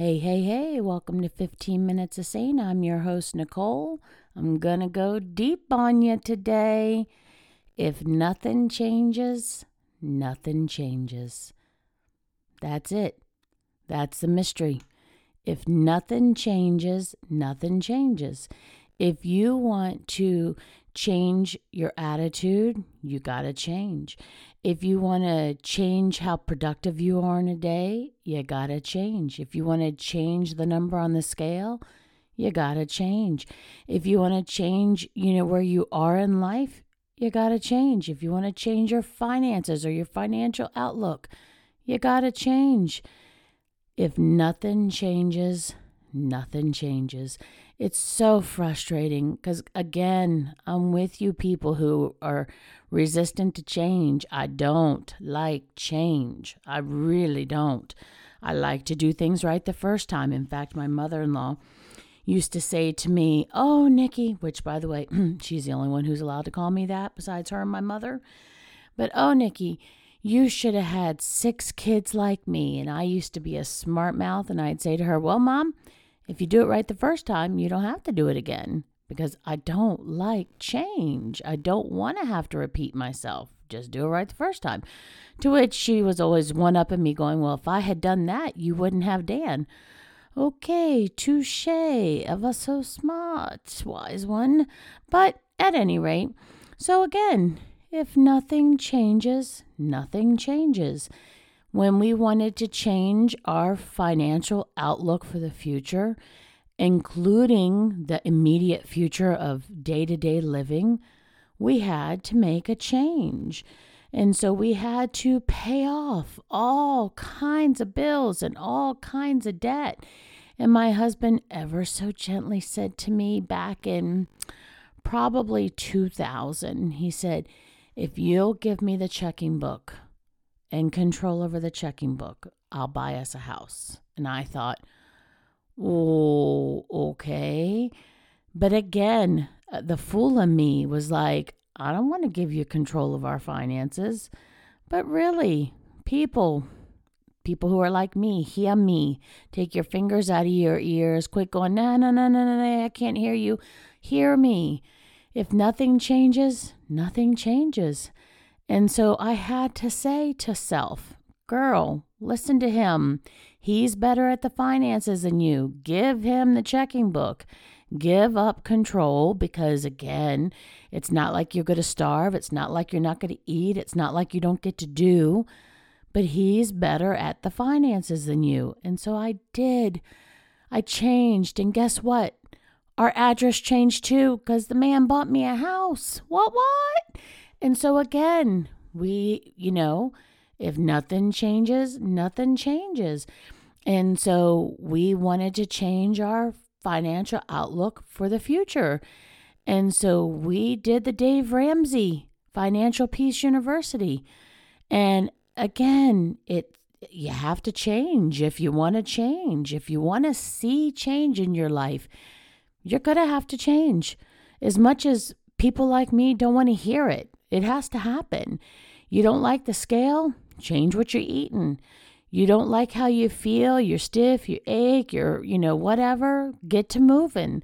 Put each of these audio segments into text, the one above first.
Hey, welcome to 15 Minutes of Satan. I'm your host, Nicole. I'm going to go deep on you today. If nothing changes, nothing changes. That's it. That's the mystery. If nothing changes, nothing changes. If you want to change your attitude, you got to change. If you want to change how productive you are in a day, you got to change. If you want to change the number on the scale, you got to change. If you want to change, where you are in life, you got to change. If you want to change your finances or your financial outlook, you got to change. If nothing changes, nothing changes. It's so frustrating because, again, I'm with you people who are resistant to change. I don't like change. I really don't. I like to do things right the first time. In fact, my mother-in-law used to say to me, "Oh, Nikki," which, by the way, she's the only one who's allowed to call me that besides her and my mother. But, "Oh, Nikki, you should have had 6 kids like me." And I used to be a smart mouth, and I'd say to her, "Well, Mom, if you do it right the first time, you don't have to do it again," because I don't like change. I don't want to have to repeat myself. Just do it right the first time. To which she was always one-upping me, going, "Well, if I had done that, you wouldn't have Dan." Okay, touche, ever so smart, wise one. But at any rate, so again, if nothing changes, nothing changes. When we wanted to change our financial outlook for the future, including the immediate future of day-to-day living, we had to make a change. And so we had to pay off all kinds of bills and all kinds of debt. And my husband ever so gently said to me back in probably 2000, he said, "If you'll give me the checking book and control over the checking book, I'll buy us a house." And I thought, oh, okay. But again, the fool in me was like, I don't want to give you control of our finances. But really, people who are like me, hear me. Take your fingers out of your ears. Quit going, no, I can't hear you. Hear me. If nothing changes, nothing changes. And so I had to say to self, "Girl, listen to him. He's better at the finances than you. Give him the checking book. Give up control," because, again, it's not like you're going to starve. It's not like you're not going to eat. It's not like you don't get to do. But he's better at the finances than you. And so I did. I changed. And guess what? Our address changed too, because the man bought me a house. What? And so again, we, if nothing changes, nothing changes. And so we wanted to change our financial outlook for the future. And so we did the Dave Ramsey Financial Peace University. And again, you have to change if you want to change. If you want to see change in your life, you're going to have to change. As much as people like me don't want to hear it, it has to happen. You don't like the scale? Change what you're eating. You don't like how you feel? You're stiff, you ache, you're, whatever. Get to moving.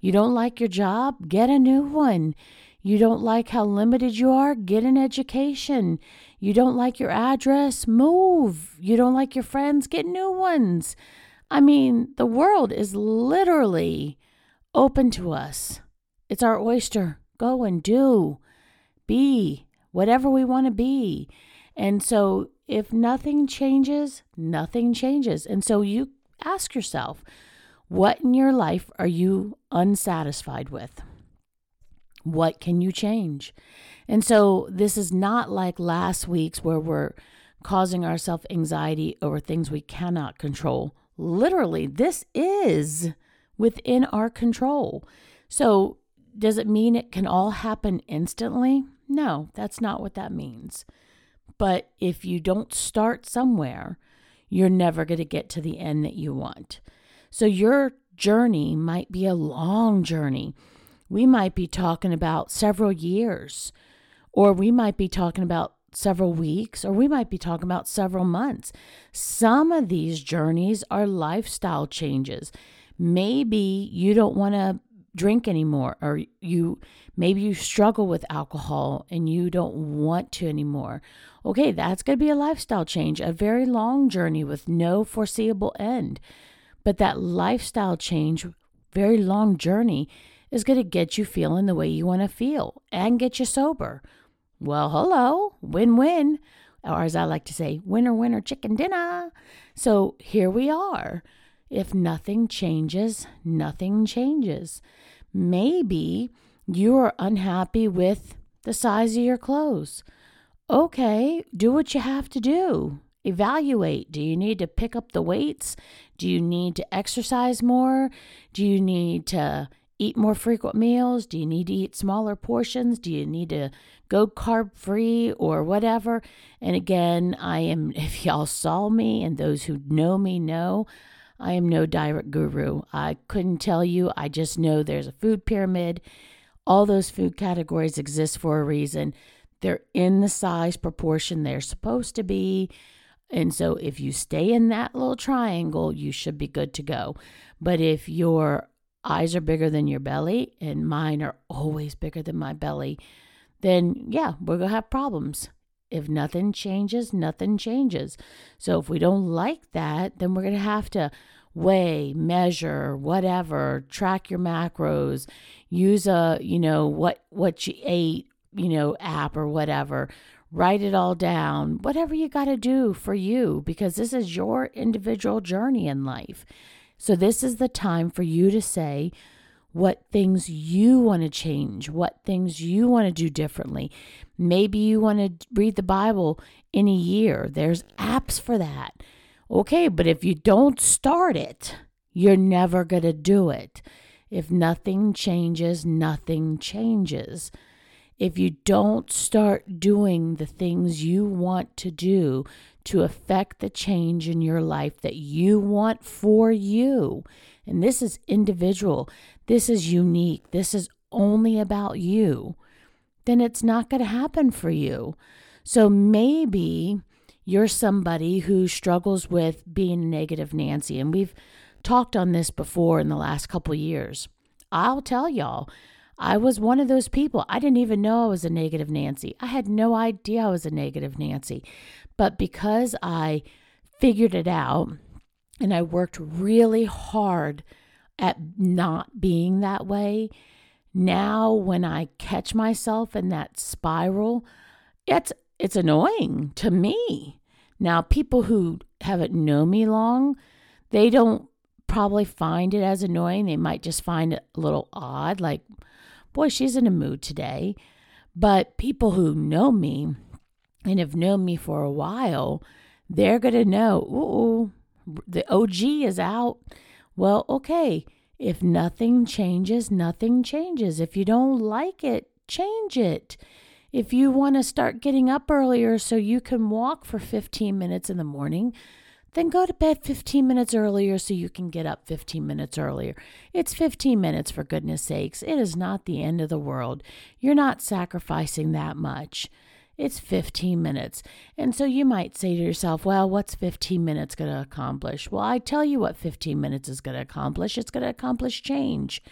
You don't like your job? Get a new one. You don't like how limited you are? Get an education. You don't like your address? Move. You don't like your friends? Get new ones. The world is literally open to us. It's our oyster. Go and do. Be whatever we want to be. And so if nothing changes, nothing changes. And so you ask yourself, what in your life are you unsatisfied with? What can you change? And so this is not like last week's where we're causing ourselves anxiety over things we cannot control. Literally, this is within our control. So does it mean it can all happen instantly? No, that's not what that means. But if you don't start somewhere, you're never going to get to the end that you want. So your journey might be a long journey. We might be talking about several years, or we might be talking about several weeks, or we might be talking about several months. Some of these journeys are lifestyle changes. Maybe you don't want to drink anymore, or maybe you struggle with alcohol and you don't want to anymore. Okay, that's going to be a lifestyle change, a very long journey with no foreseeable end. But that lifestyle change, very long journey, is going to get you feeling the way you want to feel and get you sober. Well, hello, win-win, or as I like to say, winner, winner, chicken dinner. So here we are. If nothing changes, nothing changes. Maybe you are unhappy with the size of your clothes. Okay, do what you have to do. Evaluate. Do you need to pick up the weights? Do you need to exercise more? Do you need to eat more frequent meals? Do you need to eat smaller portions? Do you need to go carb-free or whatever? And again, if y'all saw me and those who know me know, I am no diet guru. I couldn't tell you. I just know there's a food pyramid. All those food categories exist for a reason. They're in the size proportion they're supposed to be. And so if you stay in that little triangle, you should be good to go. But if your eyes are bigger than your belly, and mine are always bigger than my belly, then yeah, we're going to have problems. If nothing changes, nothing changes. So if we don't like that, then we're going to have to weigh, measure, whatever, track your macros, use a, what you ate, app or whatever, write it all down, whatever you got to do for you, because this is your individual journey in life. So this is the time for you to say what things you want to change, what things you want to do differently. Maybe you want to read the Bible in a year. There's apps for that. Okay, but if you don't start it, you're never going to do it. If nothing changes, nothing changes. If you don't start doing the things you want to do to affect the change in your life that you want for you, and this is individual, this is unique, this is only about you, then it's not going to happen for you. So maybe you're somebody who struggles with being negative Nancy, and we've talked on this before in the last couple years. I'll tell y'all, I was one of those people. I didn't even know I was a negative Nancy. I had no idea I was a negative Nancy. But because I figured it out and I worked really hard at not being that way, now when I catch myself in that spiral, it's annoying to me. Now, people who haven't known me long, they don't probably find it as annoying. They might just find it a little odd, like, boy, she's in a mood today. But people who know me and have known me for a while, they're going to know, ooh, the OG is out. Well, okay, if nothing changes, nothing changes. If you don't like it, change it. If you want to start getting up earlier so you can walk for 15 minutes in the morning, then go to bed 15 minutes earlier so you can get up 15 minutes earlier. It's 15 minutes, for goodness sakes. It is not the end of the world. You're not sacrificing that much. It's 15 minutes. And so you might say to yourself, well, what's 15 minutes going to accomplish? Well, I tell you what 15 minutes is going to accomplish. It's going to accomplish change.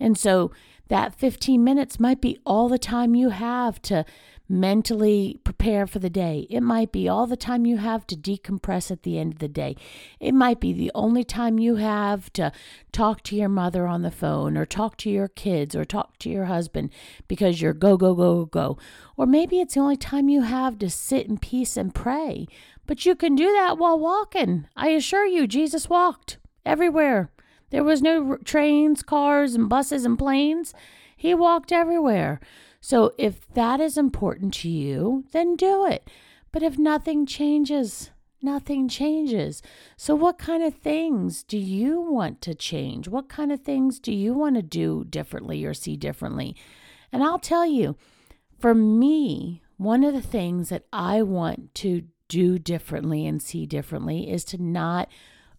And so that 15 minutes might be all the time you have to mentally prepare for the day. It might be all the time you have to decompress at the end of the day. It might be the only time you have to talk to your mother on the phone, or talk to your kids, or talk to your husband because you're go, go, go, go. Or maybe it's the only time you have to sit in peace and pray. But you can do that while walking. I assure you, Jesus walked everywhere. There was no trains, cars, and buses and planes. He walked everywhere. So if that is important to you, then do it. But if nothing changes, nothing changes. So what kind of things do you want to change? What kind of things do you want to do differently or see differently? And I'll tell you, for me, one of the things that I want to do differently and see differently is to not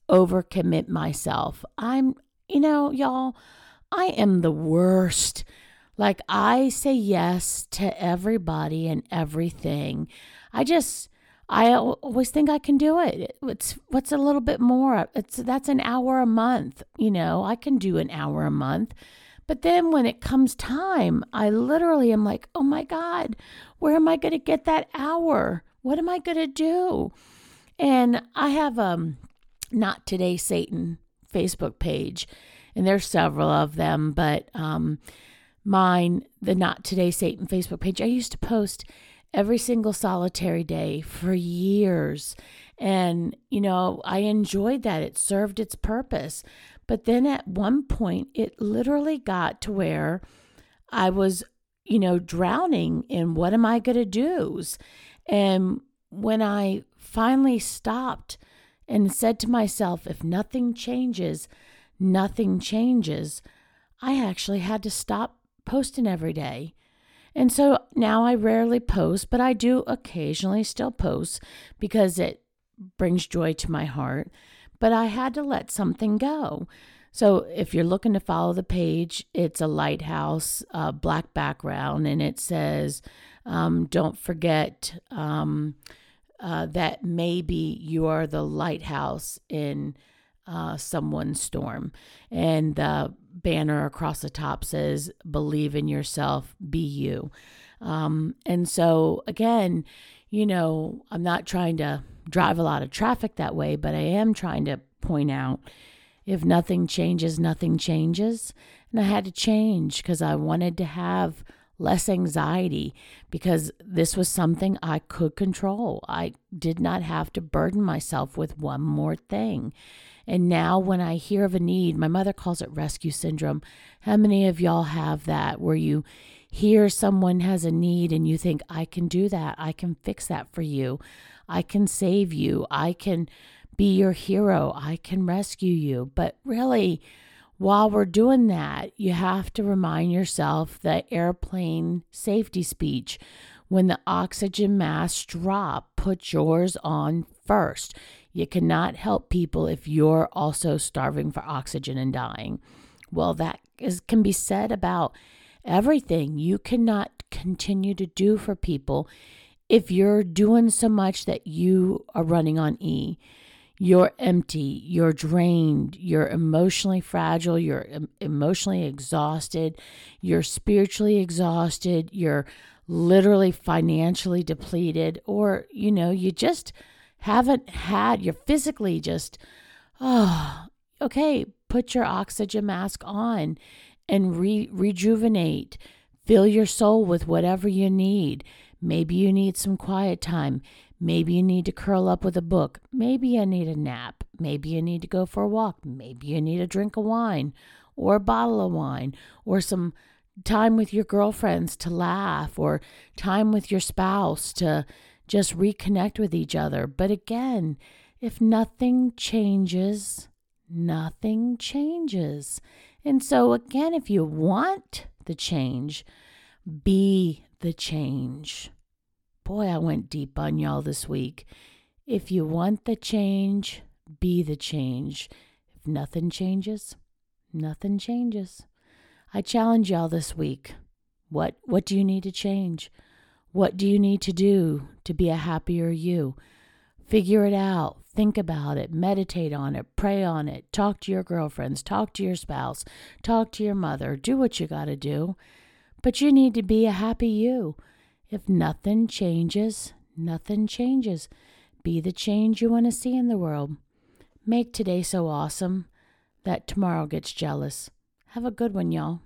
overcommit myself. I am the worst Like, I say yes to everybody and everything. I always think I can do it. It's what's a little bit more. That's an hour a month. You know, I can do an hour a month. But then when it comes time, I literally am like, oh my God, where am I going to get that hour? What am I going to do? And I have Not Today Satan Facebook page, and there's several of them, but mine, the Not Today Satan Facebook page, I used to post every single solitary day for years. And, you know, I enjoyed that. It served its purpose. But then at one point, it literally got to where I was, you know, drowning in what am I going to do? And when I finally stopped and said to myself, if nothing changes, nothing changes, I actually had to stop posting every day. And so now I rarely post, but I do occasionally still post because it brings joy to my heart. But I had to let something go. So if you're looking to follow the page, it's a lighthouse, black background, and it says, don't forget that maybe you are the lighthouse in someone's storm. And the banner across the top says, believe in yourself, be you. And so again, you know, I'm not trying to drive a lot of traffic that way, but I am trying to point out if nothing changes, nothing changes. And I had to change because I wanted to have less anxiety because this was something I could control. I did not have to burden myself with one more thing. And now when I hear of a need, my mother calls it rescue syndrome. How many of y'all have that where you hear someone has a need and you think, I can do that. I can fix that for you. I can save you. I can be your hero. I can rescue you. But really, while we're doing that, you have to remind yourself the airplane safety speech. When the oxygen masks drop, put yours on first. You cannot help people if you're also starving for oxygen and dying. Well, that can be said about everything you cannot continue to do for people if you're doing so much that you are running on E. You're empty, you're drained, you're emotionally fragile, you're emotionally exhausted, you're spiritually exhausted, you're literally financially depleted, or, you know, you just haven't had, you're physically just, okay, put your oxygen mask on and rejuvenate, fill your soul with whatever you need. Maybe you need some quiet time. Maybe you need to curl up with a book. Maybe you need a nap. Maybe you need to go for a walk. Maybe you need a drink of wine or a bottle of wine or some time with your girlfriends to laugh or time with your spouse to just reconnect with each other. But again, if nothing changes, nothing changes. And so again, if you want the change, be the change. Boy, I went deep on y'all this week. If you want the change, be the change. If nothing changes, nothing changes. I challenge y'all this week. What do you need to change? What do you need to do to be a happier you? Figure it out. Think about it. Meditate on it. Pray on it. Talk to your girlfriends. Talk to your spouse. Talk to your mother. Do what you got to do. But you need to be a happy you. If nothing changes, nothing changes. Be the change you want to see in the world. Make today so awesome that tomorrow gets jealous. Have a good one, y'all.